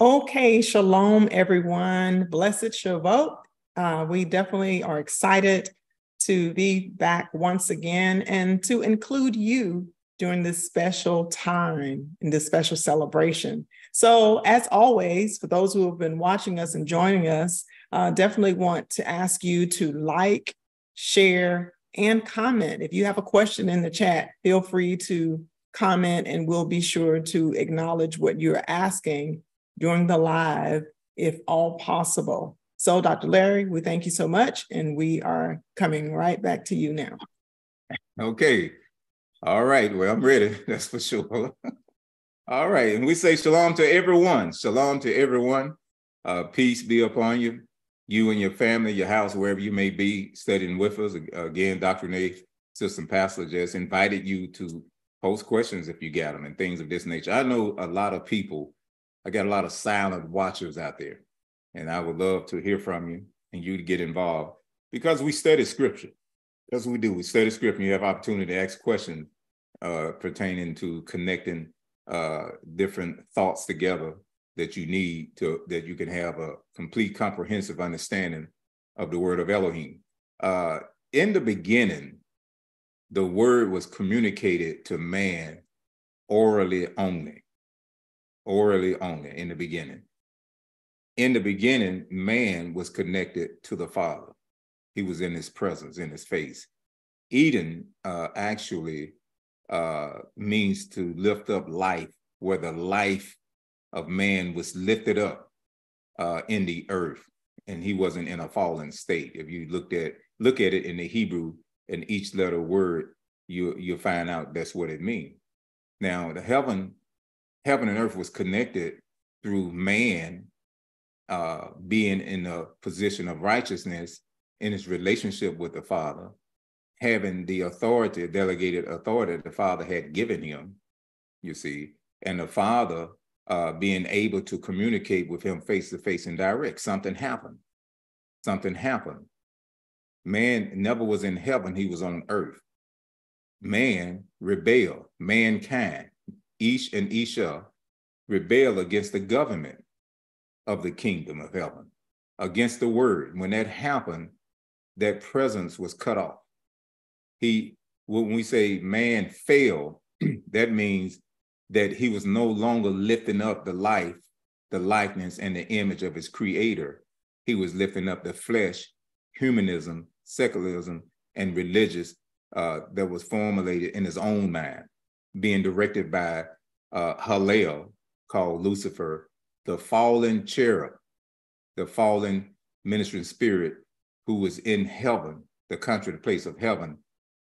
Okay, shalom, everyone. Blessed Shavuot. We definitely are excited to be back once again and to include you during this special time in this special celebration. So as always, for those who have been watching us and joining us, definitely want to ask you to like, share, and comment. If you have a question in the chat, feel free to comment and we'll be sure to acknowledge what you're asking during the live, if all possible. So Dr. Larry, we thank you so much, and we are coming right back to you now. Okay. All right. Well, I'm ready. That's for sure. All right. And we say shalom to everyone. Shalom to everyone. Peace be upon you, you and your family, your house, wherever you may be studying with us. Again, Dr. Nate, Assistant Pastor, just invited you to post questions if you got them and things of this nature. I know a lot of people, I got a lot of silent watchers out there, and I would love to hear from you and you to get involved, because we study scripture. That's what we do. We study scripture. You have opportunity to ask questions pertaining to connecting different thoughts together that you need to, that you can have a complete comprehensive understanding of the word of Elohim. In the beginning, the word was communicated to man orally only. Orally only in the beginning. In the beginning, man was connected to the Father. He was in his presence, in his face. Eden actually means to lift up life, where the life of man was lifted up in the earth, and he wasn't in a fallen state. If you look at it in the Hebrew, in each letter word, you'll find out that's what it means. Now, the heaven and earth was connected through man being in a position of righteousness in his relationship with the Father, having the authority, delegated authority the Father had given him, you see, and the Father being able to communicate with him face to face and direct. Something happened. Something happened. Man never was in heaven. He was on earth. Man rebelled, mankind. Ish and Isha rebel against the government of the kingdom of heaven, against the word. When that happened, that presence was cut off. When we say man failed, that means that he was no longer lifting up the life, the likeness, and the image of his creator. He was lifting up the flesh, humanism, secularism, and religious that was formulated in his own mind, being directed by Haleel, called Lucifer, the fallen cherub, the fallen ministering spirit who was in heaven, the contrary place of heaven,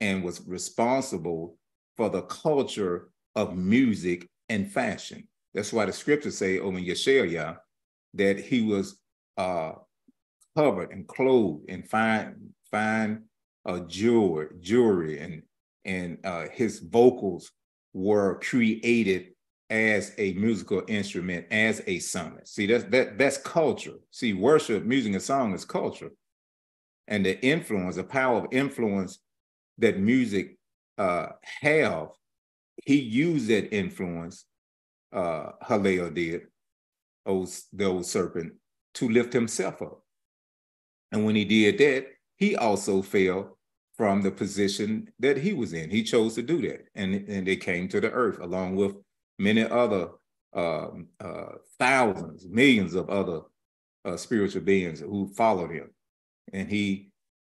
and was responsible for the culture of music and fashion. That's why the scriptures say over in Yeshua that he was covered and clothed in fine jewelry, and his vocals were created as a musical instrument, as a summit. See, that's culture. See, worship, music, and song is culture. And the influence, the power of influence that music have, he used that influence, Haleel did, the old serpent, to lift himself up. And when he did that, he also fell from the position that he was in. He chose to do that. And they came to the earth along with many other thousands, millions of other spiritual beings who followed him. And he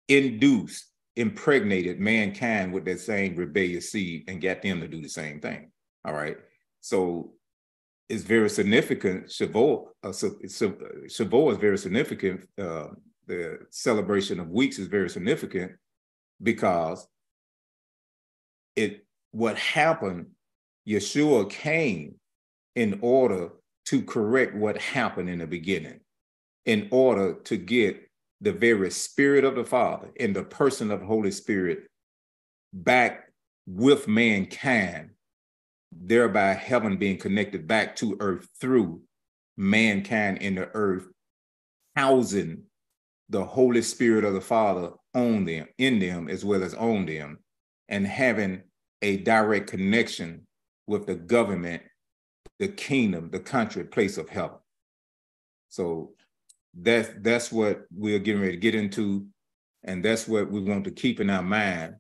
impregnated mankind with that same rebellious seed and got them to do the same thing. All right. So it's very significant. Shavuot is very significant. The celebration of weeks is very significant, because what happened, Yeshua came in order to correct what happened in the beginning, in order to get the very spirit of the Father in the person of the Holy Spirit back with mankind, thereby heaven being connected back to earth through mankind in the earth, housing the Holy Spirit of the Father on them, in them, as well as on them, and having a direct connection with the government, the kingdom, the country, place of heaven. So that's what we're getting ready to get into, and that's what we want to keep in our mind,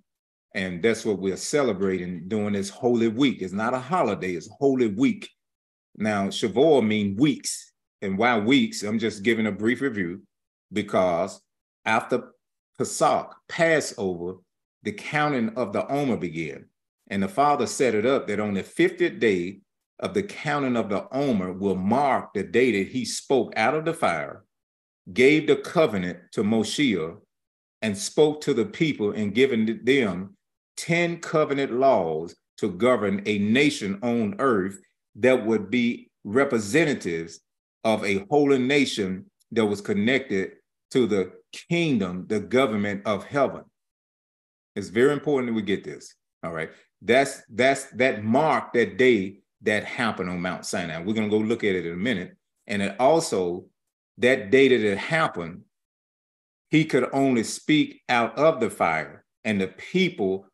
and that's what we're celebrating during this Holy Week. It's not a holiday, it's Holy Week. Now, Shavuot means weeks, and why weeks? I'm just giving a brief review, because after Pesach, Passover, the counting of the Omer began, and the Father set it up that on the 50th day of the counting of the Omer will mark the day that he spoke out of the fire, gave the covenant to Moshe, and spoke to the people and given them 10 covenant laws to govern a nation on earth that would be representatives of a holy nation that was connected to the kingdom, the government of heaven. It's very important that we get this, all right? That marked that day that happened on Mount Sinai. We're going to go look at it in a minute. And it also, that day that it happened, he could only speak out of the fire, and the people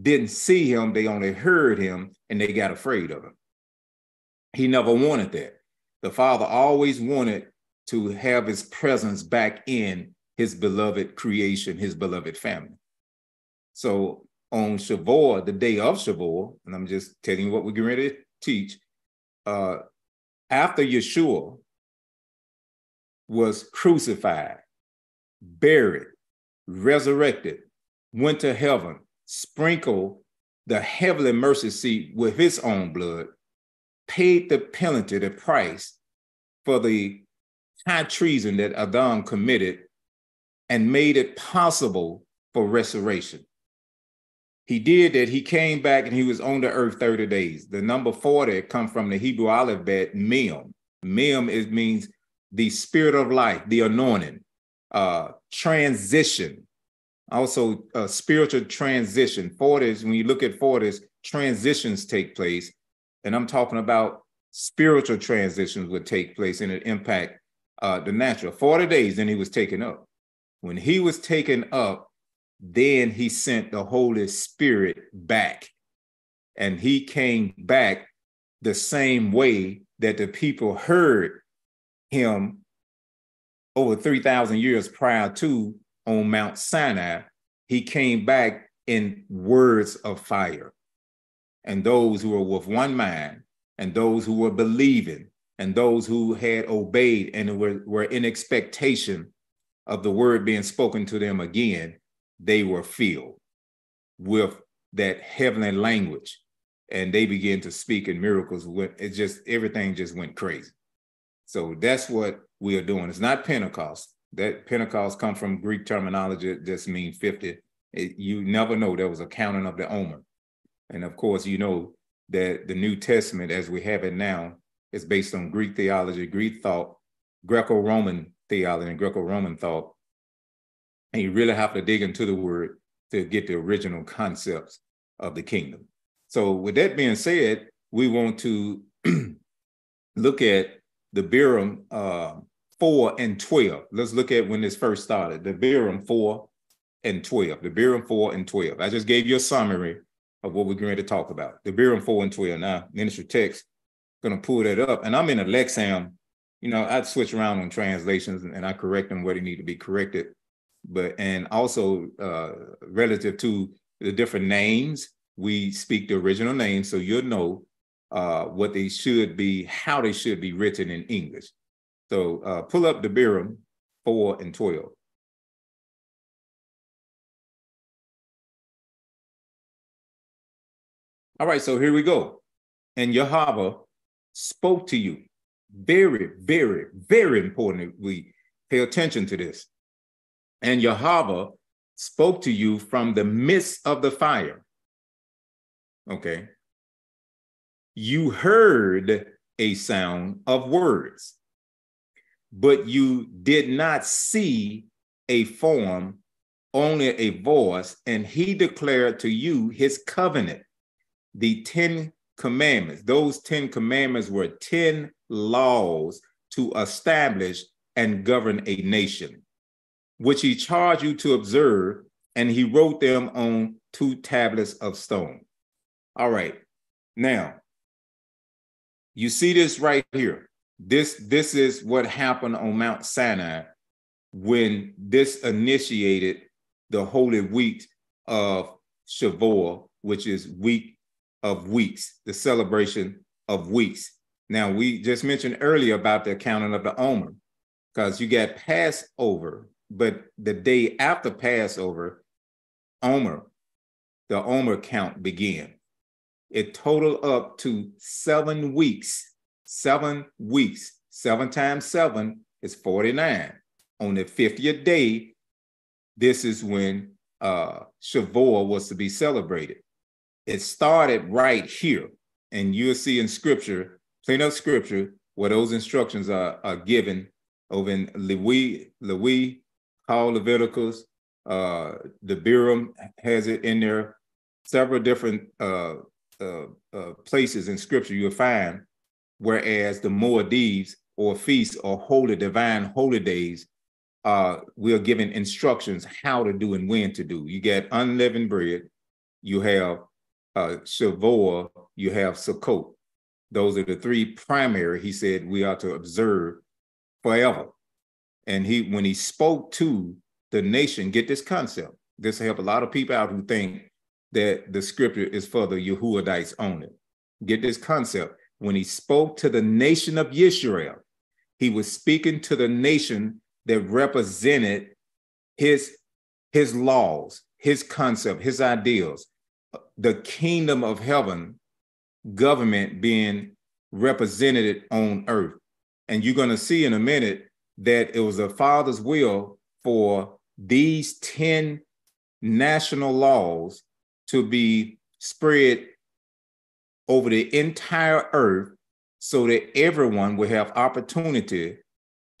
didn't see him, they only heard him, and they got afraid of him. He never wanted that. The Father always wanted to have his presence back in his beloved creation, his beloved family. So on Shavuot, the day of Shavuot, and I'm just telling you what we're getting ready to teach, after Yeshua was crucified, buried, resurrected, went to heaven, sprinkled the heavenly mercy seat with his own blood, paid the penalty, the price for the high treason that Adam committed, and made it possible for restoration. He did that. He came back and he was on the earth 30 days. The number 40 comes from the Hebrew alphabet mem. Mem means the spirit of life, the anointing, transition, also spiritual transition. 40s, when you look at 40s, transitions take place. And I'm talking about spiritual transitions would take place and it impact the natural. 40 days, then he was taken up. When he was taken up, then he sent the Holy Spirit back, and he came back the same way that the people heard him over 3,000 years prior to on Mount Sinai. He came back in words of fire. And those who were with one mind, and those who were believing, and those who had obeyed and were in expectation of the word being spoken to them again, they were filled with that heavenly language, and they began to speak in miracles. It just, everything just went crazy. So that's what we are doing. It's not Pentecost. That Pentecost comes from Greek terminology that just means 50. You never know. There was a counting of the Omer. And of course, you know that the New Testament, as we have it now, is based on Greek theology, Greek thought, Greco-Roman theology, and Greco-Roman thought. And you really have to dig into the word to get the original concepts of the kingdom. So with that being said, we want to look at the Biram 4 and 12. Let's look at when this first started, the Biram 4 and 12, the Biram 4 and 12. I just gave you a summary of what we're going to talk about, the Biram 4 and 12. Now, ministry text, going to pull that up. And I'm in a lexam. You know, I'd switch around on translations, and I correct them where they need to be corrected. But and also relative to the different names, we speak the original names, so you'll know what they should be, how they should be written in English. So pull up the Biram 4 and 12. All right, so here we go. And Yahweh spoke to you. Very, very, very important that we pay attention to this. And Yahweh spoke to you from the midst of the fire. Okay. You heard a sound of words, but you did not see a form, only a voice. And he declared to you his covenant, the 10 commandments. Those 10 commandments were 10 laws to establish and govern a nation, which he charged you to observe, and he wrote them on 2 tablets of stone. All right, now, you see this right here. This is what happened on Mount Sinai when this initiated the Holy Week of Shavuot, which is Week of Weeks, the celebration of weeks. Now, we just mentioned earlier about the accounting of the Omer, because you got Passover, but the day after Passover, Omer, the Omer count began. It totaled up to 7 weeks, 7 weeks. 7 times 7 is 49. On the 50th day, this is when Shavuot was to be celebrated. It started right here, and you'll see in scripture, plain of scripture, where those instructions are given over in Lewi, Paul Leviticus, Deborah has it in there, several different places in scripture you'll find, whereas the Moedives or feasts or holy divine holy days, we are given instructions how to do and when to do. You get unleavened bread, you have Shavuot, you have Sukkot. Those are the three primary, he said, we are to observe forever. And he, when he spoke to the nation, get this concept, this will help a lot of people out who think that the scripture is for the Yehudites only. Get this concept. When he spoke to the nation of Yisrael, he was speaking to the nation that represented his laws, his concept, his ideals, the kingdom of heaven, government being represented on earth. And you're going to see in a minute that it was a Father's will for these 10 national laws to be spread over the entire earth so that everyone will have opportunity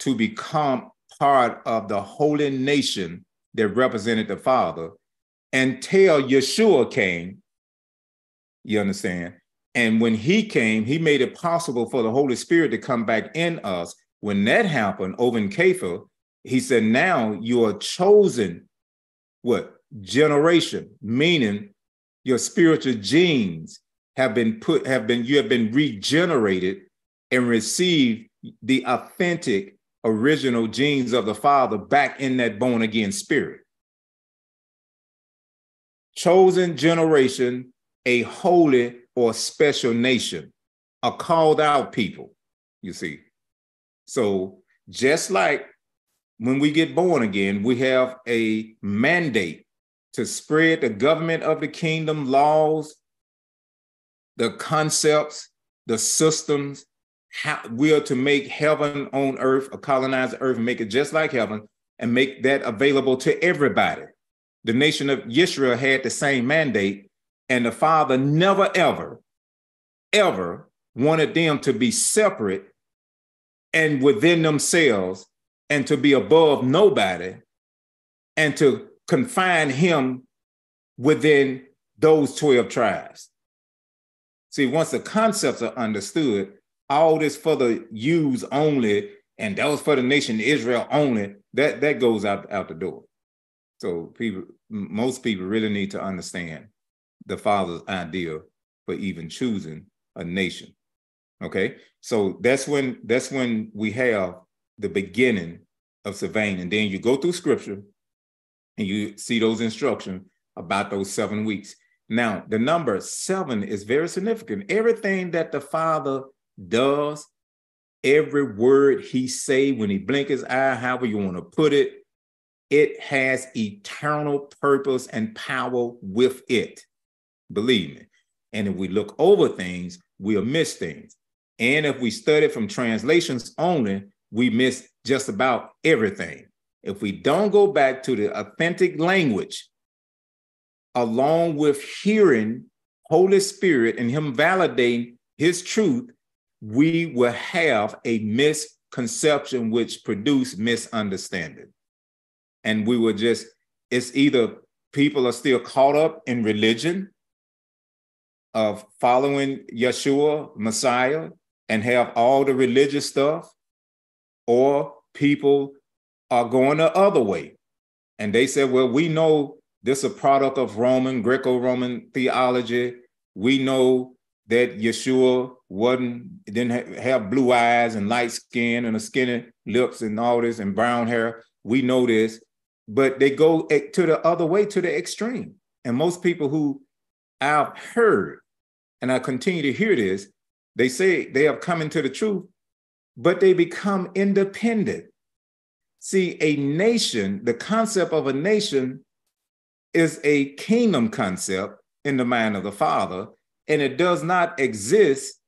to become part of the holy nation that represented the Father until Yeshua came, you understand? And when he came, he made it possible for the Holy Spirit to come back in us. When that happened over in Kepha, he said, now you are chosen, what? Generation, meaning your spiritual genes you have been regenerated and received the authentic original genes of the Father back in that born again spirit. Chosen generation, a holy or special nation, a called out people, you see. So just like when we get born again, we have a mandate to spread the government of the kingdom, laws, the concepts, the systems, how we are to make heaven on earth, or colonize earth, and make it just like heaven, and make that available to everybody. The nation of Israel had the same mandate, and the Father never, ever, ever wanted them to be separate and within themselves and to be above nobody and to confine him within those 12 tribes. See, once the concepts are understood, all this for the Jews only, and that was for the nation of Israel only, that goes out the door. So most people really need to understand the Father's idea for even choosing a nation. Okay, so that's when we have the beginning of Sylvain, and then you go through scripture and you see those instructions about those 7 weeks. Now, the number 7 is very significant. Everything that the Father does, every word he say, when he blink his eye, however you want to put it, it has eternal purpose and power with it. Believe me. And if we look over things, we'll miss things. And if we study from translations only, we miss just about everything. If we don't go back to the authentic language, along with hearing Holy Spirit and him validating his truth, we will have a misconception which produce misunderstanding. And we will just, it's either people are still caught up in religion of following Yeshua, Messiah, and have all the religious stuff, or people are going the other way. And they said, well, we know this is a product of Greco-Roman theology. We know that Yeshua didn't have blue eyes and light skin and a skinny lips and all this and brown hair. We know this, but they go to the other way, to the extreme. And most people who I've heard, and I continue to hear this, they say they have come into the truth, but they become independent. See, a nation, the concept of a nation is a kingdom concept in the mind of the Father, and it does not exist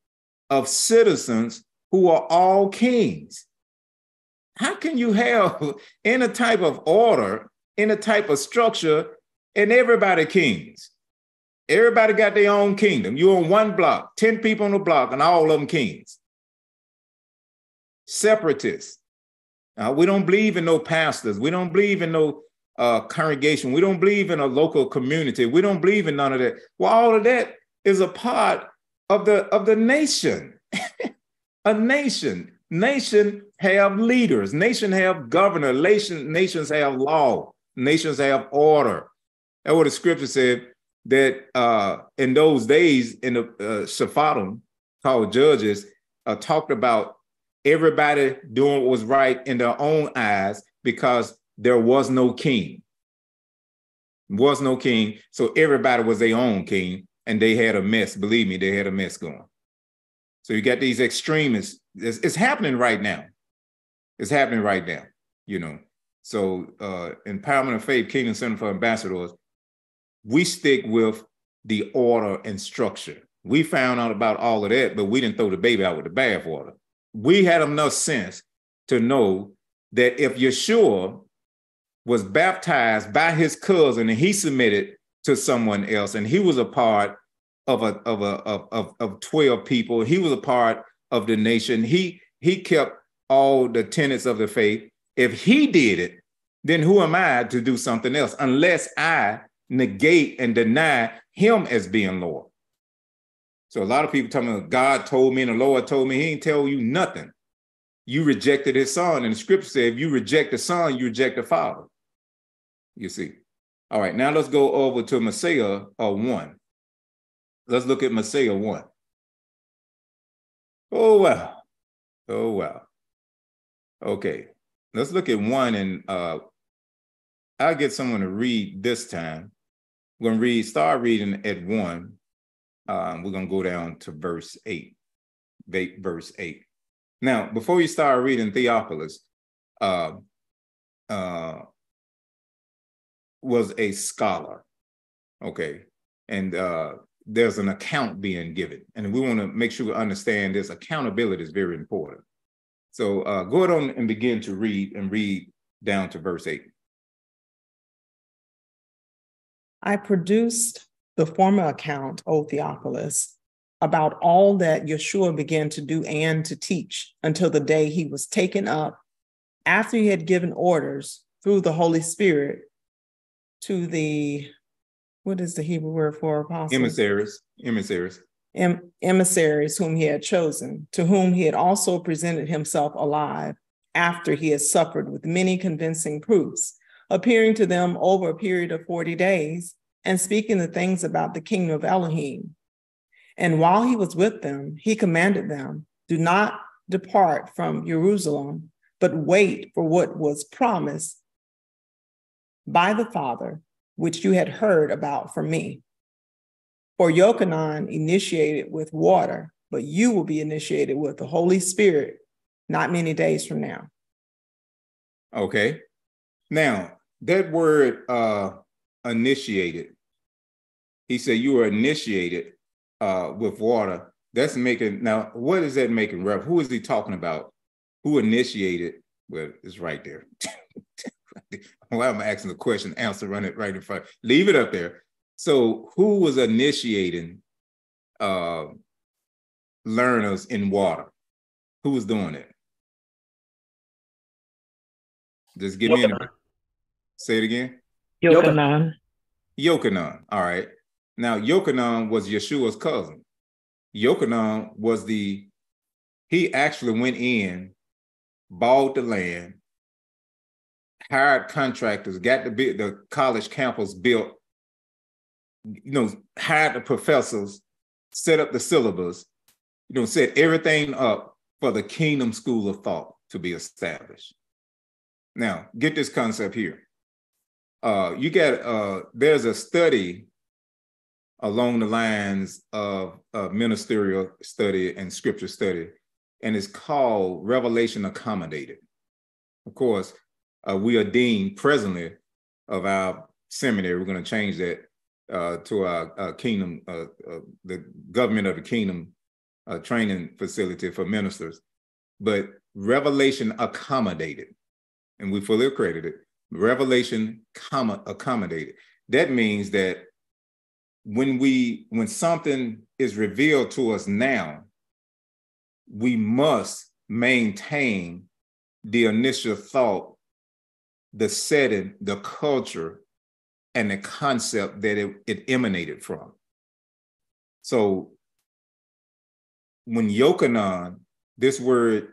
of citizens who are all kings. How can you have any type of order, any type of structure, and everybody kings? Everybody got their own kingdom. You're on one block, 10 people on the block, and all of them kings. Separatists. We don't believe in no pastors. We don't believe in no congregation. We don't believe in a local community. We don't believe in none of that. Well, all of that is a part of the nation. A nation. Nation have leaders. Nation have governor. Nations have law. Nations have order. That's what the scripture said, that in those days in the Shofetim, called judges, talked about everybody doing what was right in their own eyes because there was no king. So everybody was their own king, and they had a mess. Believe me, they had a mess going. So you got these extremists. It's happening right now. You know. So Empowerment of Faith, Kingdom Center for Ambassadors, we stick with the order and structure. We found out about all of that, but we didn't throw the baby out with the bathwater. We had enough sense to know that if Yeshua was baptized by his cousin and he submitted to someone else, and he was a part of 12 people, he was a part of the nation, he kept all the tenets of the faith. If he did it, then who am I to do something else unless I negate and deny him as being Lord? So a lot of people tell me, God told me and the Lord told me. He ain't tell you nothing. You rejected his son. And the scripture said, if you reject the son, you reject the father. You see. All right, now let's go over to Messiah 1. Let's look at Messiah 1. Oh, wow. Oh, wow. Okay, let's look at 1, and I'll get someone to read this time. We're going to start reading at 1. We're going to go down to verse 8. Now, before you start reading, Theophilus was a scholar, okay? And there's an account being given. And we want to make sure we understand this. Accountability is very important. So go on and begin to read down to verse 8. I produced the former account, O Theophilus, about all that Yeshua began to do and to teach until the day he was taken up, after he had given orders through the Holy Spirit to the, what is the Hebrew word for apostles? Emissaries, whom he had chosen, to whom he had also presented himself alive after he had suffered with many convincing proofs, appearing to them over a period of 40 days and speaking the things about the kingdom of Elohim. And while he was with them, he commanded them, do not depart from Jerusalem, but wait for what was promised by the Father, which you had heard about from me. For Yochanan initiated with water, but you will be initiated with the Holy Spirit not many days from now. Okay. Now, that word initiated, he said you were initiated with water. That's making, now, what is that making reference? Who is he talking about? Who initiated? Well, it's right there. Well, I'm asking the question, answer, run it right in front. Leave it up there. So who was initiating learners in water? Who was doing it? Just give me a, say it again. Yochanan. All right. Now, Yochanan was Yeshua's cousin. Yochanan was he actually went in, bought the land, hired contractors, got the college campus built, hired the professors, set up the syllabus, you know, set everything up for the kingdom school of thought to be established. Now, get this concept here. There's a study along the lines of ministerial study and scripture study, and it's called Revelation Accommodated. Of course, we are deemed presently of our seminary, we're going to change that to our kingdom, the government of the kingdom training facility for ministers, but Revelation Accommodated, and we fully accredited it, Revelation Accommodated. That means that when something is revealed to us now, we must maintain the initial thought, the setting, the culture, and the concept that it emanated from. So when Yochanan, this word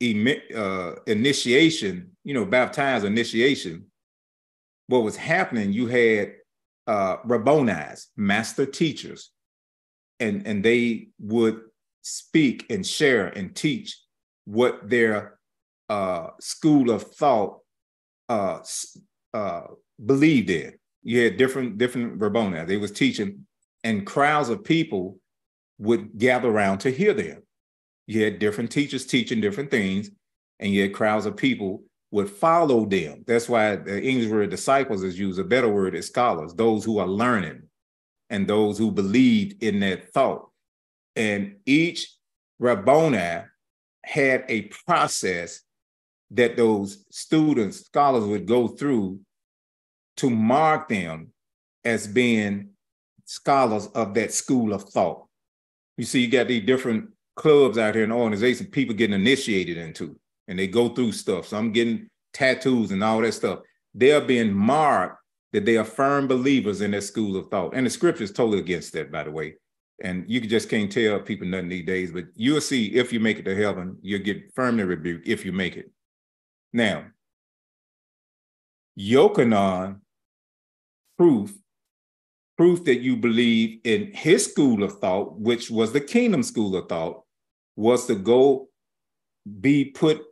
initiation, you know, baptized initiation, what was happening, you had Rabbonis, master teachers, and they would speak and share and teach what their school of thought believed in. You had different Rabbonis. They was teaching, and crowds of people would gather around to hear them. You had different teachers teaching different things, and you had crowds of people would follow them. That's why the English word disciples is used. A better word is scholars, those who are learning and those who believed in that thought. And each Rabboni had a process that those students, scholars would go through to mark them as being scholars of that school of thought. You see, you got these different clubs out here and organizations, people getting initiated into, and they go through stuff. So I'm getting tattoos and all that stuff. They're being marked that they are firm believers in that school of thought. And the scripture is totally against that, by the way. And you just can't tell people nothing these days, but you'll see if you make it to heaven, you'll get firmly rebuked if you make it. Now, Yochanan proof that you believe in his school of thought, which was the kingdom school of thought, was to go be put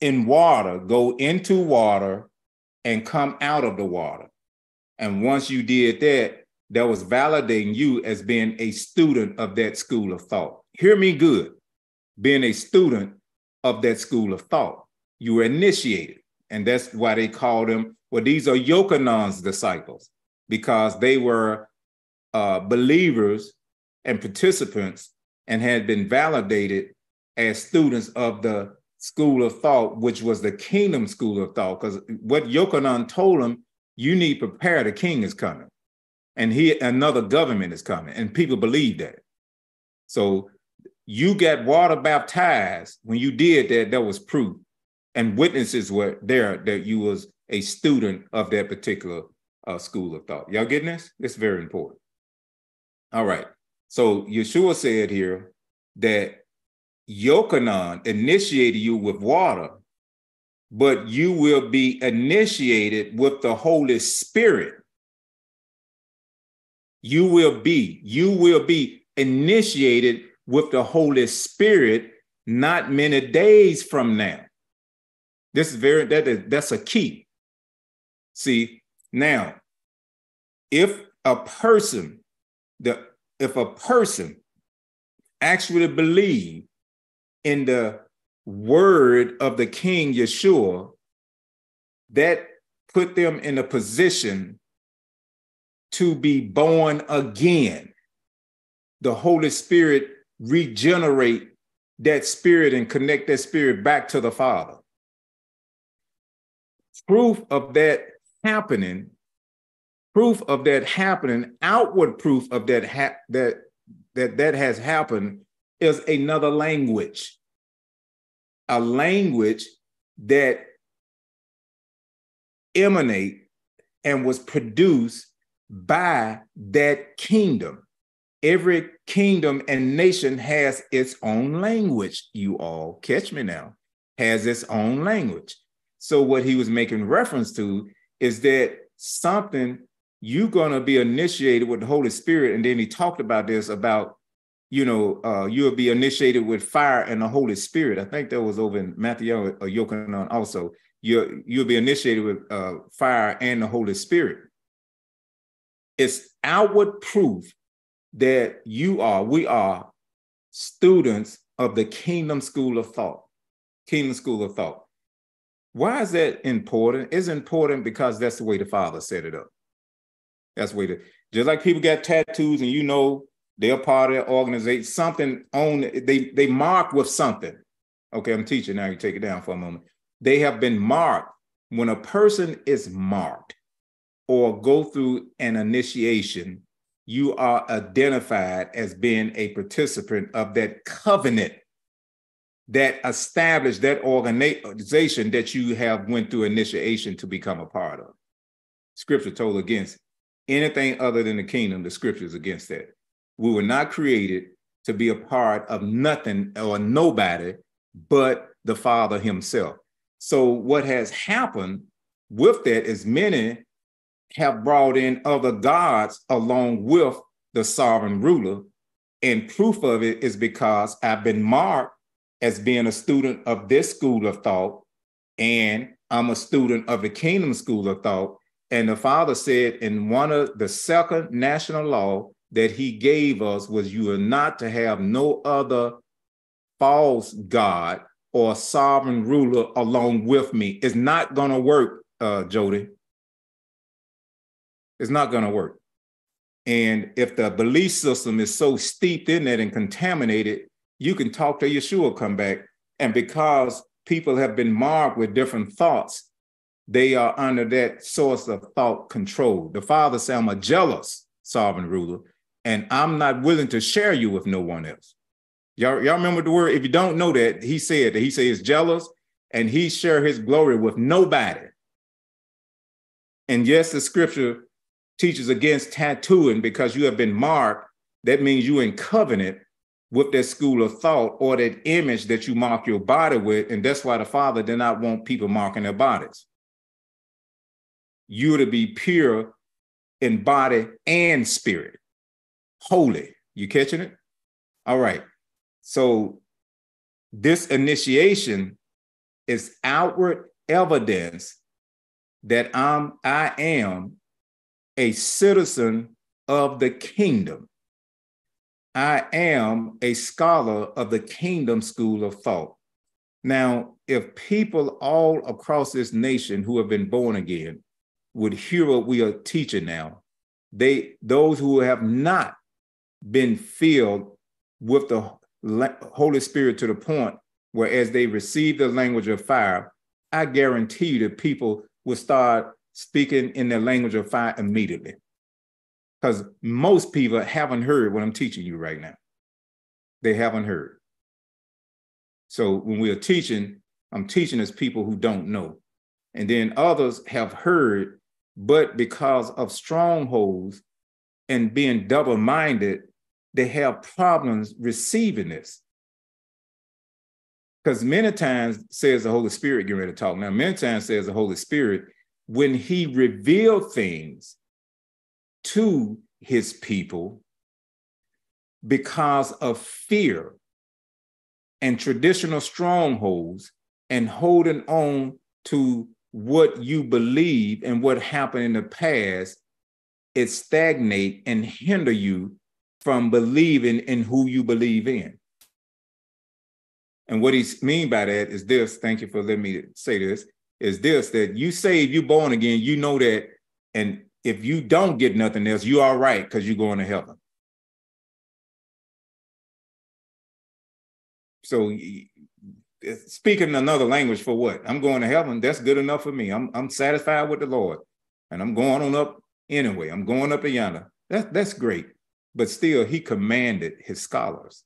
in water, go into water and come out of the water. And once you did that, that was validating you as being a student of that school of thought. Hear me good. Being a student of that school of thought, you were initiated. And that's why they called them, well, these are Yochanan's disciples, because they were believers and participants and had been validated as students of the school of thought, which was the kingdom school of thought. Because what Yochanan told them, you need to prepare, the king is coming, and another government is coming, and people believe that. So you got water baptized. When you did that, that was proof, and witnesses were there that you was a student of that particular school of thought. Y'all getting this? It's very important. All right. So Yeshua said here that Yochanan initiated you with water, but you will be initiated with the Holy Spirit. You will be initiated with the Holy Spirit not many days from now. This is that's a key. See, now, if a person actually believe in the word of the King Yeshua, that put them in a position to be born again. The Holy Spirit regenerate that spirit and connect that spirit back to the Father. Proof of that happening, outward proof of that that has happened is another language, a language that emanate and was produced by that kingdom. Every kingdom and nation has its own language. You all catch me now, has its own language. So what he was making reference to is that something you're going to be initiated with the Holy Spirit. And then he talked about this, about, you know, you'll be initiated with fire and the Holy Spirit. I think that was over in Matthew or Yochanan also. You'll be initiated with fire and the Holy Spirit. It's outward proof that we are students of the kingdom school of thought. Kingdom school of thought. Why is that important? It's important because that's the way the Father set it up. That's the way to, just like people got tattoos and you know they're part of their organization, something on, they marked with something. Okay, I'm teaching now, you take it down for a moment. They have been marked. When a person is marked or go through an initiation, you are identified as being a participant of that covenant that established that organization that you have went through initiation to become a part of. Scripture told against anything other than the kingdom. The scripture is against that. We were not created to be a part of nothing or nobody but the Father himself. So what has happened with that is many have brought in other gods along with the sovereign ruler. And proof of it is because I've been marked as being a student of this school of thought, and I'm a student of the kingdom school of thought. And the Father said in one of the second national law that he gave us was, you are not to have no other false god or sovereign ruler along with me. It's not going to work, Jody. It's not going to work. And if the belief system is so steeped in that and contaminated, you can talk to Yeshua, come back. And because people have been marked with different thoughts, they are under that source of thought control. The Father said, I'm a jealous sovereign ruler, and I'm not willing to share you with no one else. Y'all remember the word? If you don't know that, he said he's jealous, and he share his glory with nobody. And yes, the scripture teaches against tattooing because you have been marked. That means you in covenant with that school of thought or that image that you mark your body with. And that's why the Father did not want people marking their bodies. You to be pure in body and spirit, holy. You catching it? All right. So this initiation is outward evidence that I am a citizen of the kingdom. I am a scholar of the kingdom school of thought. Now, if people all across this nation who have been born again would hear what we are teaching now, those who have not been filled with the Holy Spirit to the point where as they receive the language of fire, I guarantee you that people will start speaking in the language of fire immediately. Because most people haven't heard what I'm teaching you right now. They haven't heard. So when we are teaching, I'm teaching as people who don't know. And then others have heard, but because of strongholds and being double-minded, they have problems receiving this. Because many times says the Holy Spirit, getting ready to talk now, many times says the Holy Spirit, when he revealed things to his people because of fear and traditional strongholds and holding on to what you believe and what happened in the past, it stagnate and hinder you from believing in who you believe in. And what he mean by that is this, thank you for letting me say this, is this, that you saved, you born again, you know that, and if you don't get nothing else, you're all right because you're going to heaven. So speaking another language for what? I'm going to heaven, that's good enough for me. I'm satisfied with the Lord, and I'm going on up anyway. I'm going up to yonder. That's great. But still, he commanded his scholars.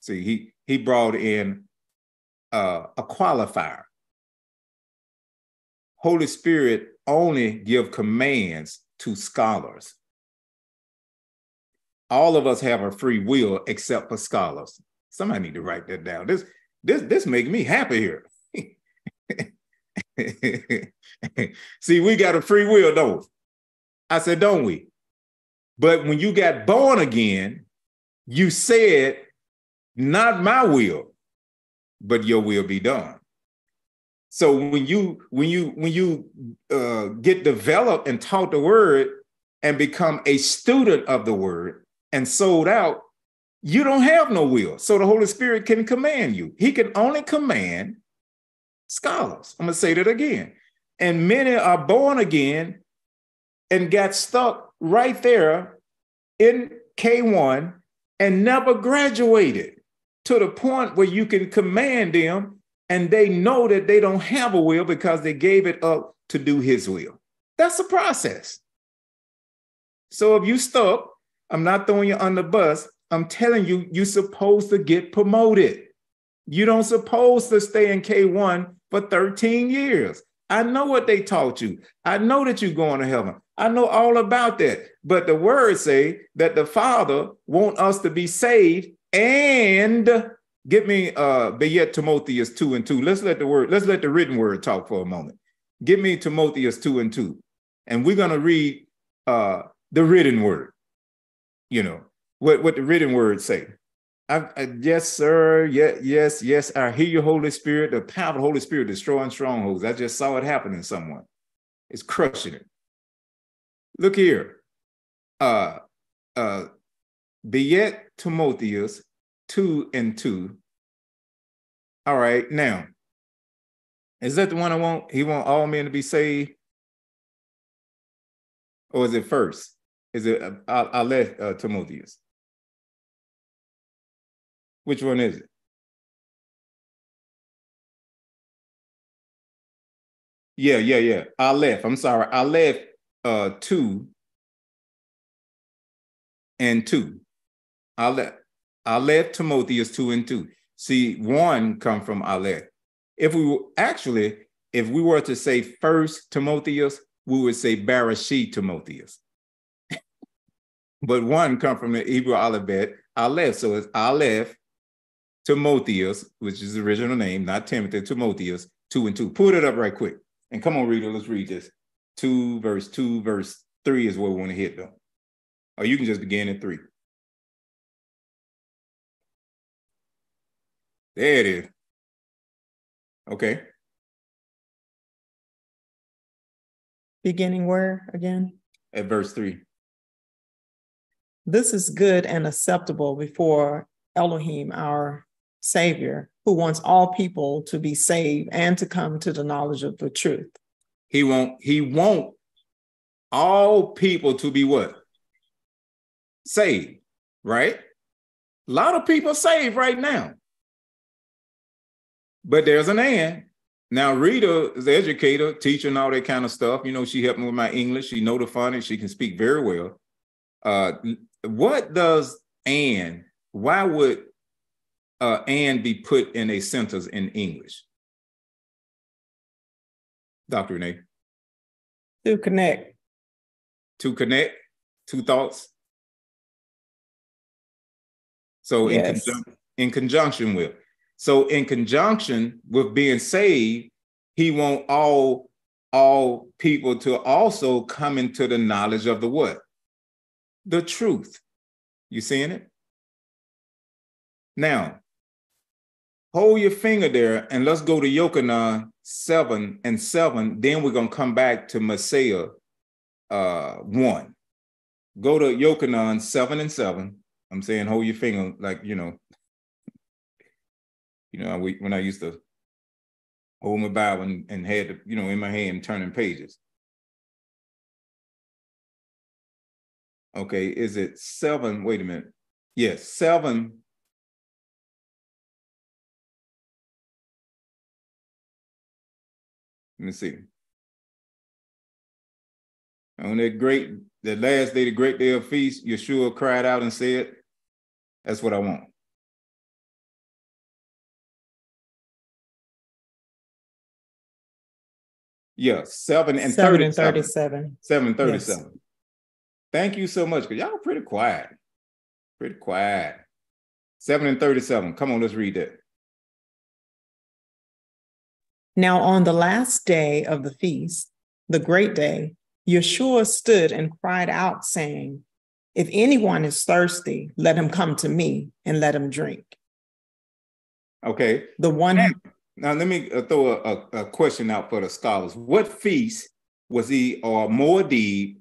See, he brought in a qualifier. Holy Spirit only give commands to scholars. All of us have a free will except for scholars. Somebody need to write that down. This makes me happy here. See, we got a free will, don't I said, don't we? But when you got born again, you said, not my will, but your will be done. So when you get developed and taught the word and become a student of the word and sold out, you don't have no will. So the Holy Spirit can command you. He can only command scholars. I'm going to say that again. And many are born again and got stuck right there in K1 and never graduated to the point where you can command them, and they know that they don't have a will because they gave it up to do his will. That's the process. So if you stuck, I'm not throwing you on the bus. I'm telling you, you're supposed to get promoted. You don't supposed to stay in K1 for 13 years. I know what they taught you. I know that you're going to heaven. I know all about that. But the words say that the Father wants us to be saved and give me Timotheus 2:2. Let's let the written word talk for a moment. Give me Timotheus 2:2. And we're going to read the written word. You know, what the written words say. Yes, sir. Yes. I hear you, Holy Spirit. The power of the Holy Spirit destroying strongholds. I just saw it happen in someone. It's crushing it. Look here. Timotheus 2:2. All right. Now, is that the one I want? He want all men to be saved? Or is it first? Is it Aleph Timotheus? Which one is it? Yeah. Aleph. I'm sorry. Aleph 2:2. Aleph Timotheus 2:2. See, 1 come from Aleph. If we were to say first Timotheus, we would say Bereshit Timotheus. But 1 come from the Hebrew alphabet, Aleph. So it's Aleph Timotheus, which is the original name, not Timothy, Timotheus 2:2. Put it up right quick. And come on, reader, let's read this. 2:3 is where we want to hit though. Or you can just begin at 3. There it is. Okay. Beginning where again? At verse 3. This is good and acceptable before Elohim, our Savior, who wants all people to be saved and to come to the knowledge of the truth. He wants all people to be what? Saved, right? A lot of people saved right now. But there's an and. Now, Rita is an educator, teacher, and all that kind of stuff. You know, she helped me with my English. She know the phonics. She can speak very well. What does and, why would and be put in a sentence in English? Dr. Renee. To connect, two thoughts. So yes. In conjunction with being saved, he wants all people to also come into the knowledge of the what? The truth. You seeing it? Now, hold your finger there and let's go to Yochanan 7:7. Then we're going to come back to Messiah 1. Go to Yochanan 7:7. I'm saying hold your finger like, you know, when I used to hold my Bible and had to, in my hand turning pages. Okay, is it 7? Wait a minute. Yes, 7. Let me see. On the last day, the great day of feast, Yeshua cried out and said, that's what I want. Yeah, 7:37. 7:37. Yes. Thank you so much, because y'all are pretty quiet. 7:37. Come on, let's read that. Now on the last day of the feast, the great day, Yeshua stood and cried out, saying, "If anyone is thirsty, let him come to me and let him drink." Okay. The one. Now let me throw a question out for the scholars. What feast was he, or Moedim,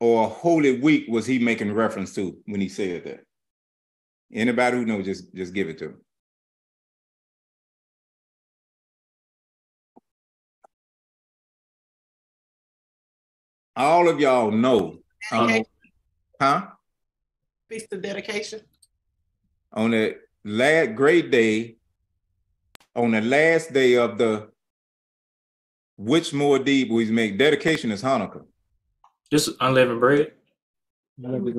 or Holy Week was he making reference to when he said that? Anybody who knows, just give it to him. All of y'all know. Huh? Feast of dedication. On the last great day, on the last day of the, which Moedim we make? Dedication is Hanukkah. Just unleavened bread. Unleavened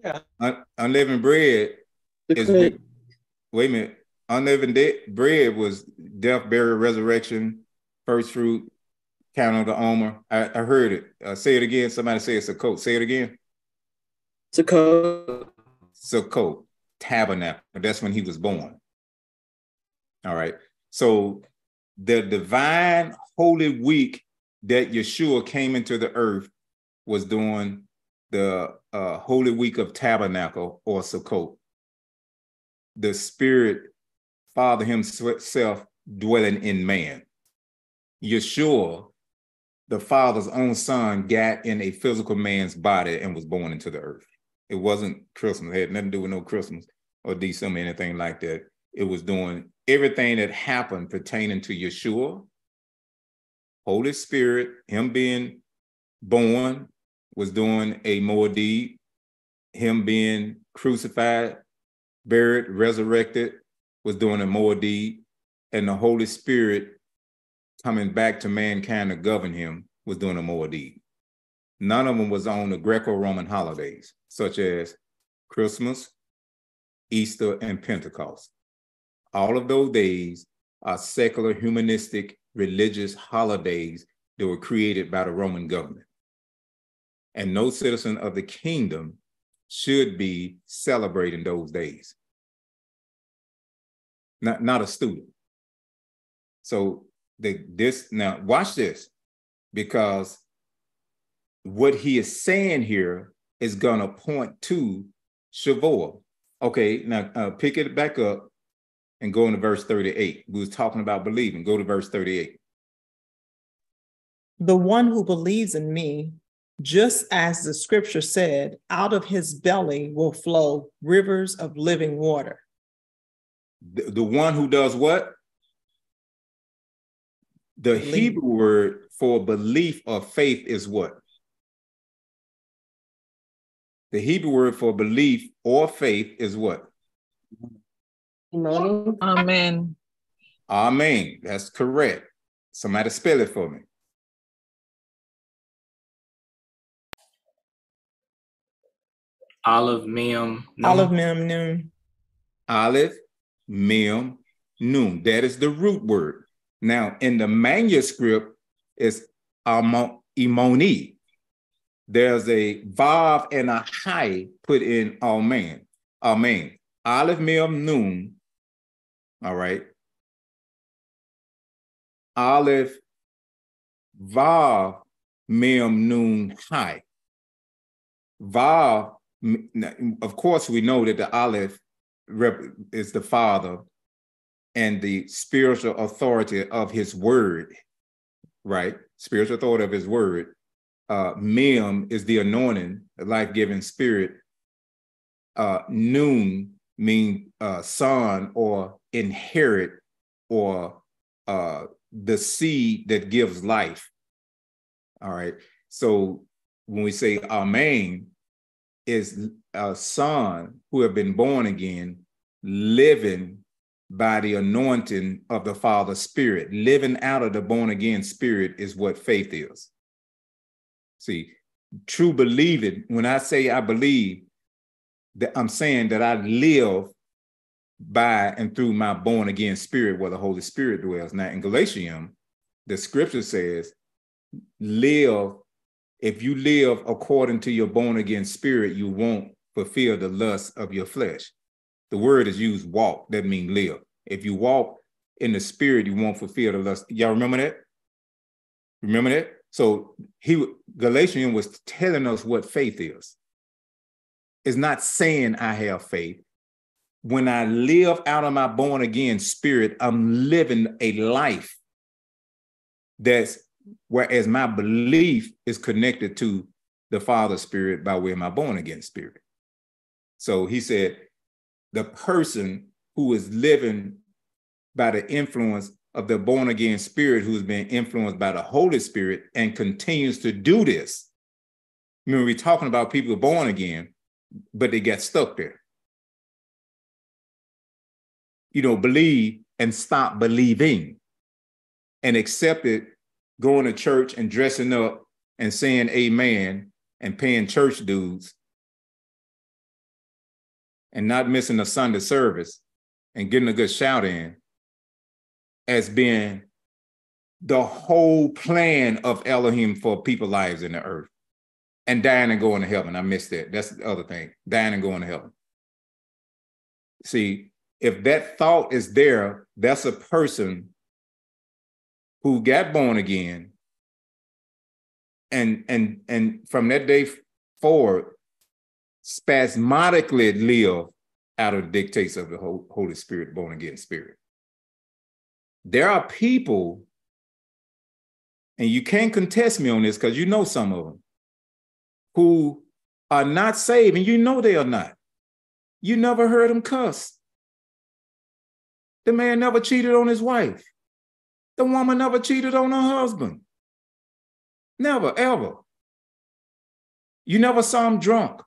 bread. Yeah. Unleavened bread is, wait a minute. Unleavened bread was death, burial, resurrection, first fruit, count of the Omer. I heard it. Say it again. Somebody say it's Sukkot. Say it again. Sukkot. Sukkot. Tabernacle. That's when he was born. All right. So the divine Holy Week that Yeshua came into the earth was during the Holy Week of Tabernacle, or Sukkot. The Spirit, Father himself dwelling in man. Yeshua, the Father's own son, got in a physical man's body and was born into the earth. It wasn't Christmas. It had nothing to do with no Christmas or December, anything like that. It was doing everything that happened pertaining to Yeshua, Holy Spirit, him being born, was doing a Moedim, him being crucified, buried, resurrected, was doing a Moedim, and the Holy Spirit coming back to mankind to govern him was doing a Moedim. None of them was on the Greco-Roman holidays, such as Christmas, Easter, and Pentecost. All of those days are secular, humanistic, religious holidays that were created by the Roman government. And no citizen of the kingdom should be celebrating those days. Not a student. So now watch this, because what he is saying here is going to point to Shavuot. Okay, now pick it back up and go into verse 38. We was talking about believing. Go to verse 38. The one who believes in me, just as the scripture said, out of his belly will flow rivers of living water. The one who does what? The Hebrew word for belief or faith is what? The Hebrew word for belief or faith is what? Amen. Amen. That's correct. Somebody spell it for me. Aleph, mem, nun. Aleph, mem, nun. Aleph, mem, nun. That is the root word. Now, in the manuscript, it's imoni. There's a vav and a hai put in amen. Amen. Aleph mem nun. All right. Aleph vav mem nun hai. Vav, of course, we know that the Aleph is the Father and the spiritual authority of his word, right? Spiritual authority of his word. Mem is the anointing, the life-giving spirit. Nun means son, or inherit, or the seed that gives life. All right. So when we say amen, is a son who have been born again, living by the anointing of the Father's Spirit. Living out of the born-again Spirit is what faith is. See, true believing, when I say I believe, that I'm saying that I live by and through my born-again Spirit where the Holy Spirit dwells. Now, in Galatians, the scripture says, live, if you live according to your born-again Spirit, you won't fulfill the lusts of your flesh. The word is used walk, that means live. If you walk in the Spirit, you won't fulfill the lust. Y'all remember that? Remember that? So Galatians was telling us what faith is. It's not saying I have faith. When I live out of my born again spirit, I'm living a life that's whereas my belief is connected to the Father's spirit by way of my born again spirit. So he said, the person who is living by the influence of the born again spirit, who's been influenced by the Holy Spirit and continues to do this. I mean, we're talking about people born again, but they got stuck there. You know, believe and stop believing and accept it, going to church and dressing up and saying amen and paying church dues and not missing a Sunday service and getting a good shout in as being the whole plan of Elohim for people's lives in the earth and dying and going to heaven. I missed that. That's the other thing, dying and going to heaven. See, if that thought is there, that's a person who got born again. And from that day forward, spasmodically live out of the dictates of the Holy Spirit, born again spirit. There are people, and you can't contest me on this because you know some of them, who are not saved, and you know they are not. You never heard them cuss. The man never cheated on his wife. The woman never cheated on her husband. Never, ever. You never saw him drunk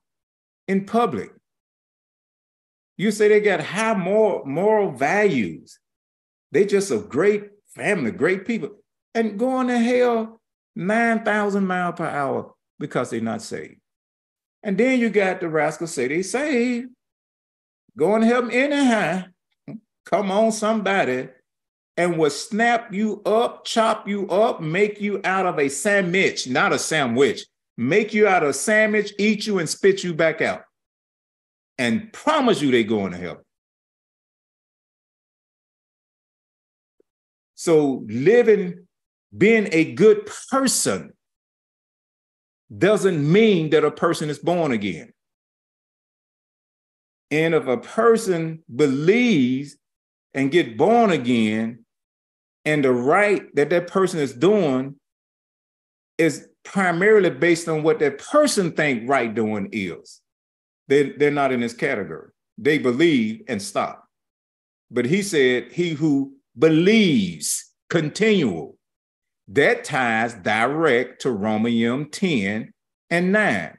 in public. You say they got high moral values. They just a great family, great people, and going to hell 9,000 miles per hour because they're not saved. And then you got the rascals say they saved, going to heaven anyhow. Come on, somebody, and will snap you up, chop you up, make you out of a sandwich, not a sandwich, make you out of a sandwich, eat you and spit you back out, and promise you they going to heaven. So living, being a good person doesn't mean that a person is born again. And if a person believes and get born again, and the right that that person is doing is primarily based on what that person think right doing is, they're not in this category. They believe and stop. But he said, he who believes, continual. That ties direct to Romans 10 and 9.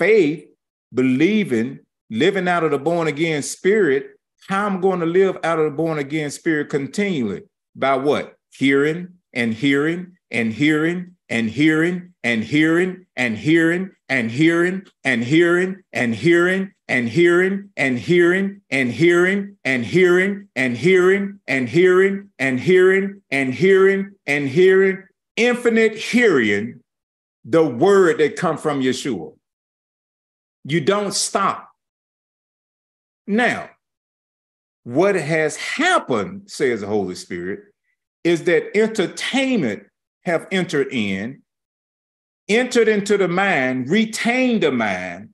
Faith, believing, living out of the born-again spirit. How I'm going to live out of the born-again spirit continually? By what? Hearing and hearing and hearing and hearing and hearing and hearing and hearing and hearing and hearing and hearing and hearing and hearing and hearing and hearing and hearing and hearing and hearing and hearing, infinite hearing the word that come from Yeshua. You don't stop. Now, what has happened, says the Holy Spirit, is that entertainment have entered into the mind, retained the mind,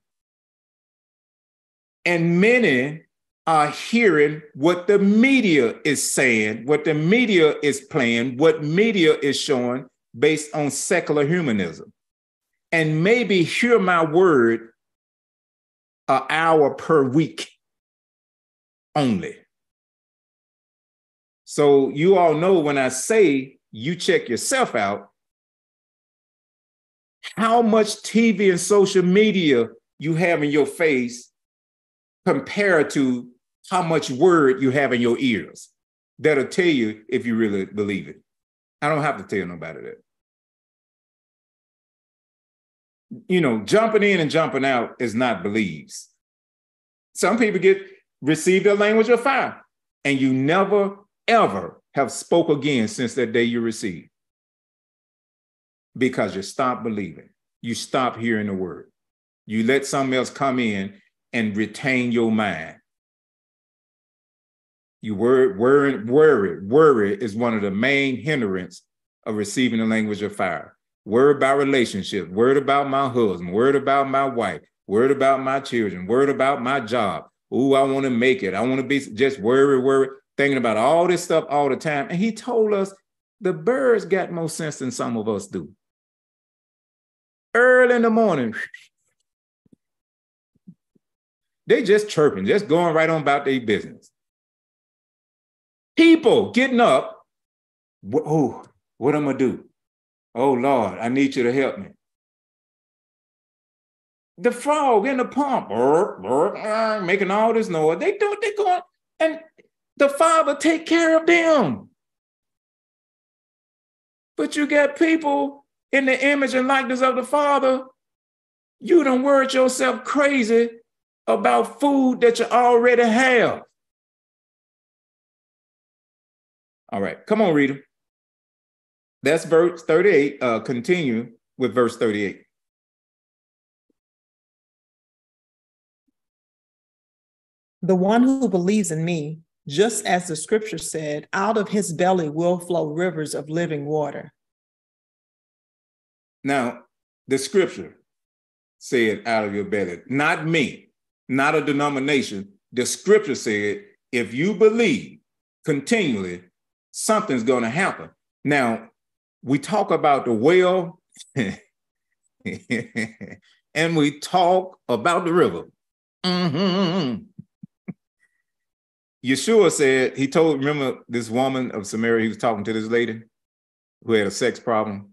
and many are hearing what the media is saying, what the media is playing, what media is showing based on secular humanism. And maybe hear my word an hour per week only. So you all know when I say you check yourself out, how much TV and social media you have in your face compared to how much word you have in your ears that'll tell you if you really believe it. I don't have to tell nobody that. You know, jumping in and jumping out is not beliefs. Some people receive their language of fire, and you never, ever have spoke again since that day you received because you stopped believing. You stopped hearing the word. You let something else come in and retain your mind. You worry is one of the main hindrances of receiving the language of fire. worried about relationships, worried about my husband, worried about my wife, worried about my children, worried about my job. Ooh, I want to make it. I want to be just worried, thinking about all this stuff all the time. And he told us the birds got more sense than some of us do. Early in the morning, they just chirping, just going right on about their business. People getting up, oh, what am I going to do? Oh, Lord, I need you to help me. The frog in the pump, making all this noise. They do it, they going, and the Father take care of them. But you got people in the image and likeness of the Father. You done worried yourself crazy about food that you already have. All right, come on, reader. That's verse 38. Continue with verse 38. The one who believes in me, just as the scripture said, out of his belly will flow rivers of living water. Now, the scripture said out of your belly, not me, not a denomination. The scripture said, if you believe continually, something's going to happen. Now, we talk about the well and we talk about the river. Mm-hmm. Yeshua said, he told, remember this woman of Samaria, he was talking to this lady who had a sex problem,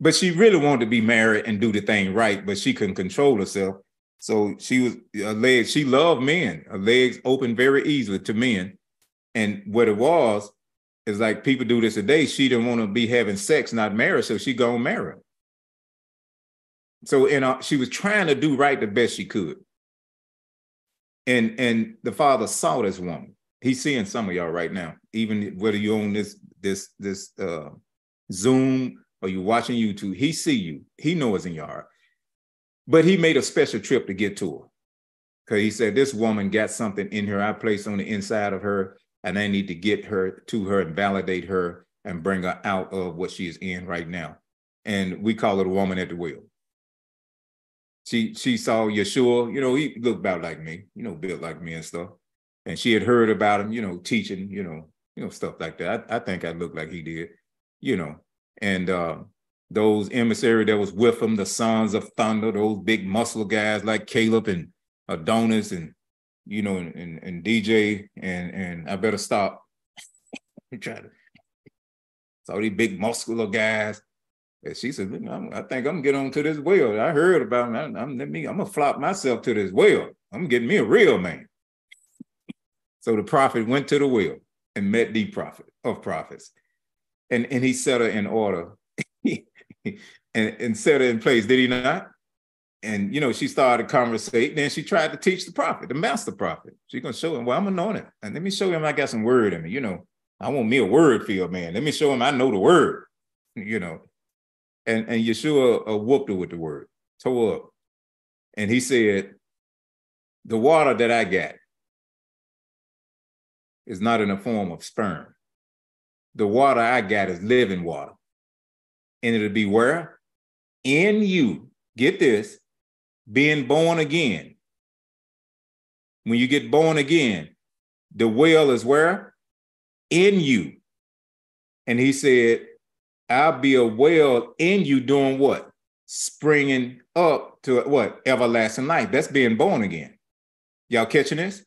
but she really wanted to be married and do the thing right, but she couldn't control herself. So she was, her legs, she loved men. Her legs opened very easily to men. And what it was is like people do this today. She didn't want to be having sex, not married, so she gone married. So she was trying to do right the best she could. And the Father saw this woman. He's seeing some of y'all right now, even whether you're on this Zoom or you're watching YouTube. He see you. He knows in your heart. But he made a special trip to get to her, because he said this woman got something in her. I placed on the inside of her, and I need to get her to her and validate her and bring her out of what she is in right now. And we call it a woman at the well. She saw Yeshua, you know, he looked about like me, you know, built like me and stuff. And she had heard about him, you know, teaching, you know, stuff like that. I think I looked like he did, you know. And those emissaries that was with him, the sons of thunder, those big muscle guys like Caleb and Adonis and, you know, and DJ and I better stop. Saw these big muscular guys. And she said, I think I'm getting on to this well. I heard about him. I'm going to flop myself to this well. I'm getting me a real man. So the prophet went to the well and met the prophet of prophets. And he set her in order and set her in place, did he not? And, you know, she started to conversate. Then she tried to teach the prophet, the master prophet. She's going to show him, well, I'm anointed. And let me show him I got some word in me. You know, I want me a word-filled man. Let me show him I know the word, you know. And Yeshua whooped her with the word, tore up. And he said, the water that I got is not in the form of sperm. The water I got is living water. And it'll be where? In you. Get this, being born again. When you get born again, the well is where? In you. And he said, I'll be a well in you doing what? Springing up to what? Everlasting life. That's being born again. Y'all catching this?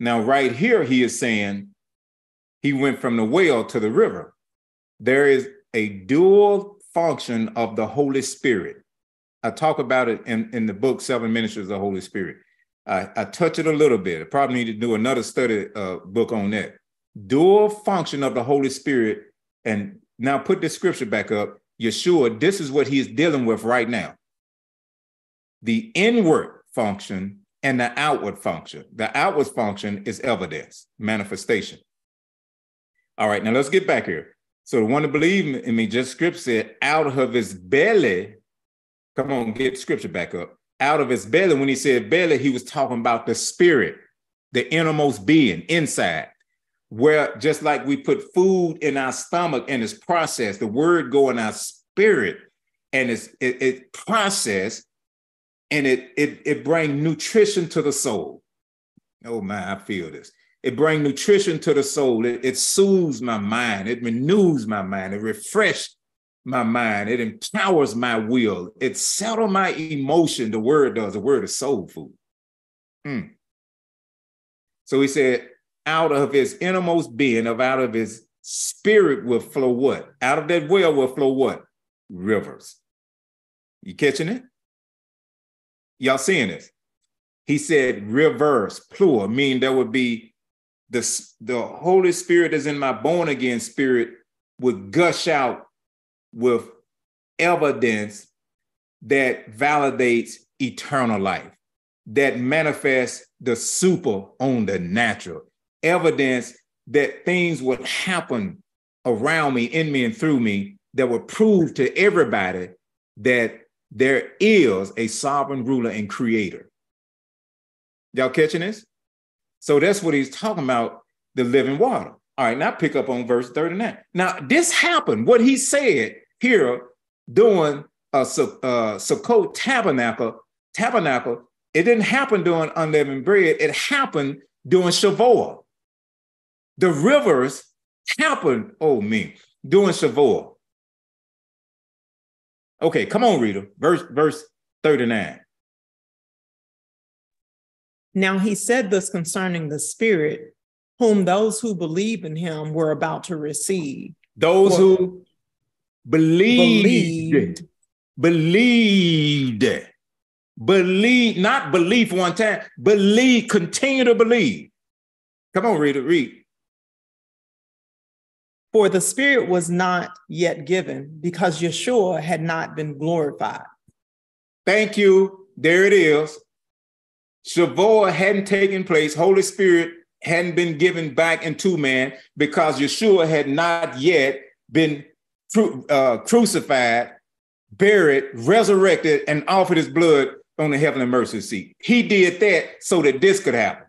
Now, right here, he is saying he went from the well to the river. There is a dual function of the Holy Spirit. I talk about it in the book, 7 Ministers of the Holy Spirit. I touch it a little bit. I probably need to do another study book on that. Dual function of the Holy Spirit. And now put the scripture back up. Yeshua, this is what he is dealing with right now. The inward function and the outward function. The outward function is evidence, manifestation. All right, now let's get back here. So the one to believe in me, just scripture said, out of his belly, come on, get scripture back up. Out of his belly, when he said belly, he was talking about the spirit, the innermost being, inside, where just like we put food in our stomach and it's processed, the word go in our spirit and it process, and it brings nutrition to the soul. Oh my, I feel this. It brings nutrition to the soul. It soothes my mind. It renews my mind. It refreshes my mind. It empowers my will. It settles my emotion. The word does. The word is soul food. Mm. So he said, out of his innermost being, out of his spirit will flow what? Out of that well will flow what? Rivers. You catching it? Y'all seeing this? He said rivers, plural, meaning there would be the Holy Spirit is in my born again spirit would gush out with evidence that validates eternal life, that manifests the super on the natural, evidence that things would happen around me, in me, and through me that would prove to everybody that there is a sovereign ruler and creator. Y'all catching this? So that's what he's talking about, the living water. All right, now pick up on verse 39. Now, this happened, what he said here during a Sukkot tabernacle, it didn't happen during unleavened bread. It happened during Shavuot. The rivers happened, during Shavuot. Okay, come on, reader. Verse 39. Now he said this concerning the Spirit, whom those who believe in him were about to receive. Those who believed, not believe one time, believe, continue to believe. Come on, reader, read. For the Spirit was not yet given because Yeshua had not been glorified. Thank you. There it is. Shavuot hadn't taken place. Holy Spirit hadn't been given back into man because Yeshua had not yet been crucified, buried, resurrected, and offered his blood on the heavenly mercy seat. He did that so that this could happen.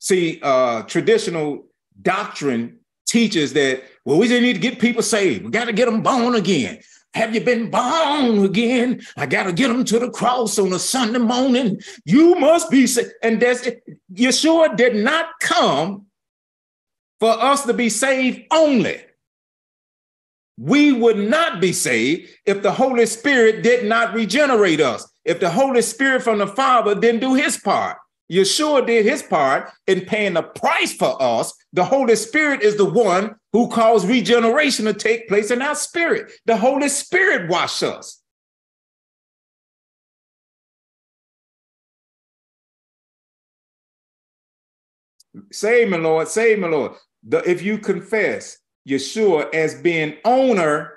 See, traditional doctrine teaches that, well, we just need to get people saved. We got to get them born again. Have you been born again? I got to get them to the cross on a Sunday morning. You must be saved. And that's it. Yeshua did not come for us to be saved only. We would not be saved if the Holy Spirit did not regenerate us, if the Holy Spirit from the Father didn't do his part. Yeshua did his part in paying the price for us. The Holy Spirit is the one who caused regeneration to take place in our spirit. The Holy Spirit washed us. Save me, Lord. Save me, Lord. If you confess Yeshua as being owner,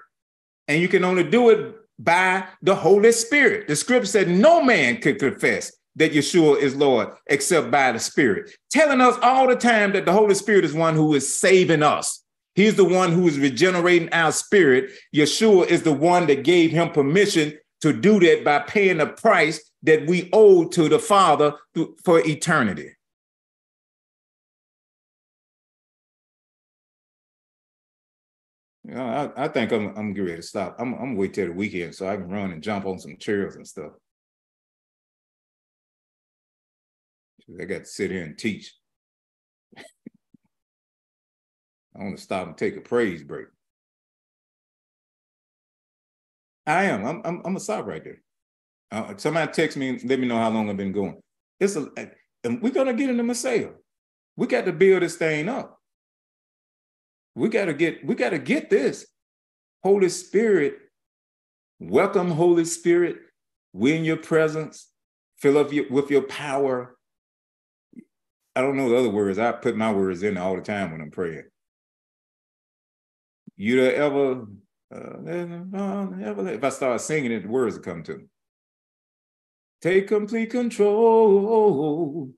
and you can only do it by the Holy Spirit. The scripture said no man could confess that Yeshua is Lord, except by the Spirit, telling us all the time that the Holy Spirit is one who is saving us. He's the one who is regenerating our spirit. Yeshua is the one that gave him permission to do that by paying the price that we owe to the Father for eternity. You know, I think I'm getting ready to stop. I'm going to wait till the weekend so I can run and jump on some trails and stuff. I got to sit here and teach. I want to stop and take a praise break. I'm going to stop right there. Somebody text me and let me know how long I've been going. And we're going to get into Messiah. We got to build this thing up. We got to get this. Holy Spirit, welcome, Holy Spirit. We're in your presence. Fill up with your power. I don't know the other words. I put my words in all the time when I'm praying. You ever, if I start singing it, the words will come to me. Take complete control.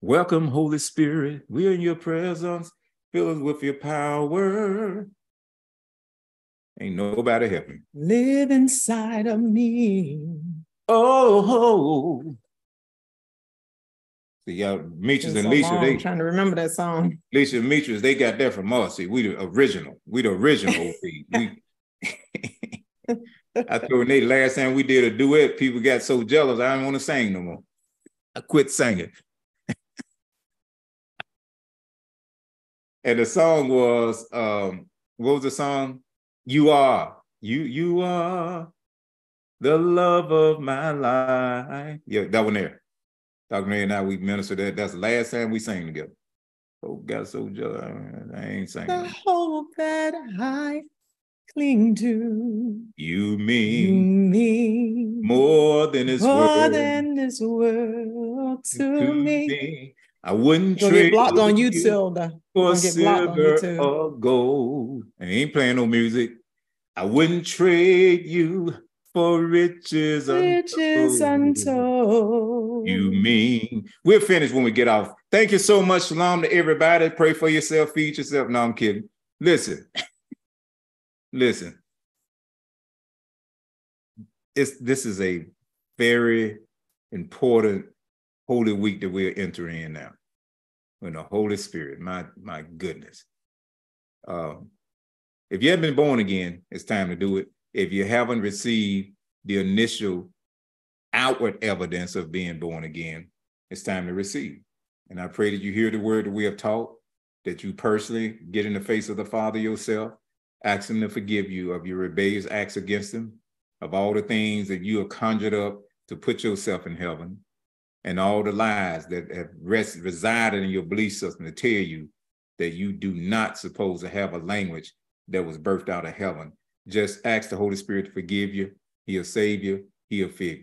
Welcome, Holy Spirit. We're in your presence. Fill us with your power. Ain't nobody helping. Live inside of me. Oh. See, y'all, Meachus and Leisha, they trying to remember that song. Leisha and Meachus, they got that from us. See, we the original. We the original. we I told Nate last time we did a duet, people got so jealous, I didn't want to sing no more. I quit singing. And the song was, what was the song? You are, you are the love of my life. Yeah, that one there. Dr. Mary and I, we ministered that. That's the last time we sang together. Oh, got so jealous. I ain't singing. The hope that I cling to. You mean, more than this world. More than this world to me. I wouldn't trade you for silver or gold. And he ain't playing no music. I wouldn't trade you for riches untold. You mean. We'll finish when we get off. Thank you so much. Shalom to everybody. Pray for yourself. Feed yourself. No, I'm kidding. Listen. Listen. This is a very important Holy Week that we're entering in now. When the Holy Spirit, my goodness. If you haven't been born again, it's time to do it. If you haven't received the initial outward evidence of being born again, it's time to receive. And I pray that you hear the word that we have taught, that you personally get in the face of the Father yourself, ask him to forgive you of your rebellious acts against him, of all the things that you have conjured up to put yourself in heaven, and all the lies that have resided in your belief system to tell you that you do not supposed to have a language that was birthed out of heaven. Just ask the Holy Spirit to forgive you. He'll save you. He'll forgive you.